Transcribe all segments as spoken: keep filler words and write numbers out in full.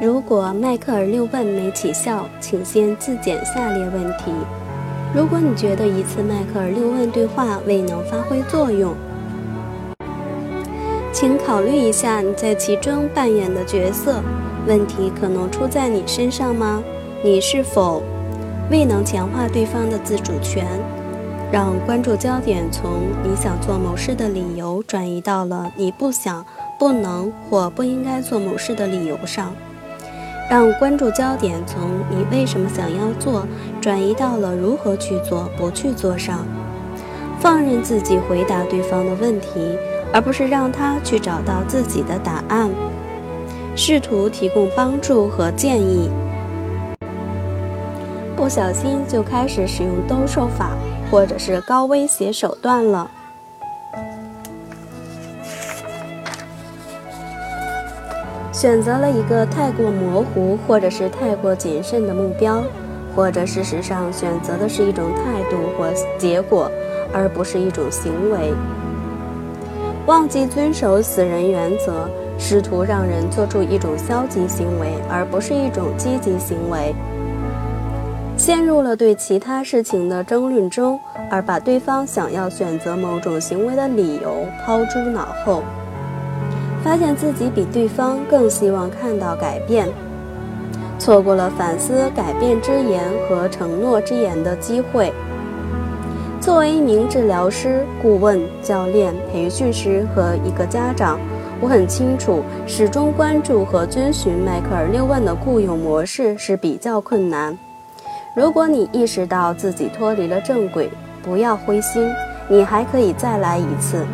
如果迈克尔六问没起效，请先自检下列问题。如果你觉得一次迈克尔六问对话未能发挥作用，请考虑一下你在其中扮演的角色。问题可能出在你身上吗？你是否未能强化对方的自主权，让关注焦点从你想做某事的理由转移到了你不想、不能或不应该做某事的理由上，让关注焦点从你为什么想要做转移到了如何去做、不去做上，放任自己回答对方的问题，而不是让他去找到自己的答案，试图提供帮助和建议。不小心就开始使用兜售法或者是高威胁手段了。选择了一个太过模糊或者是太过谨慎的目标，或者事实上选择的是一种态度或结果，而不是一种行为。忘记遵守死人原则，试图让人做出一种消极行为，而不是一种积极行为。陷入了对其他事情的争论中，而把对方想要选择某种行为的理由抛诸脑后，发现自己比对方更希望看到改变，错过了反思改变之言和承诺之言的机会。作为一名治疗师、顾问、教练、培训师和一个家长，我很清楚，始终关注和遵循迈克尔六问的固有模式是比较困难。如果你意识到自己脱离了正轨，不要灰心，你还可以再来一次。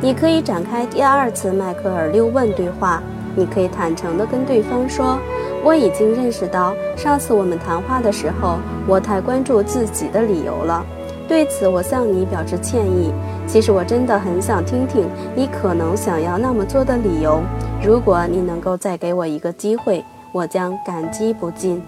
你可以展开第二次迈克尔六问对话，你可以坦诚地跟对方说，我已经认识到上次我们谈话的时候，我太关注自己的理由了，对此我向你表示歉意。其实我真的很想听听你可能想要那么做的理由，如果你能够再给我一个机会，我将感激不尽。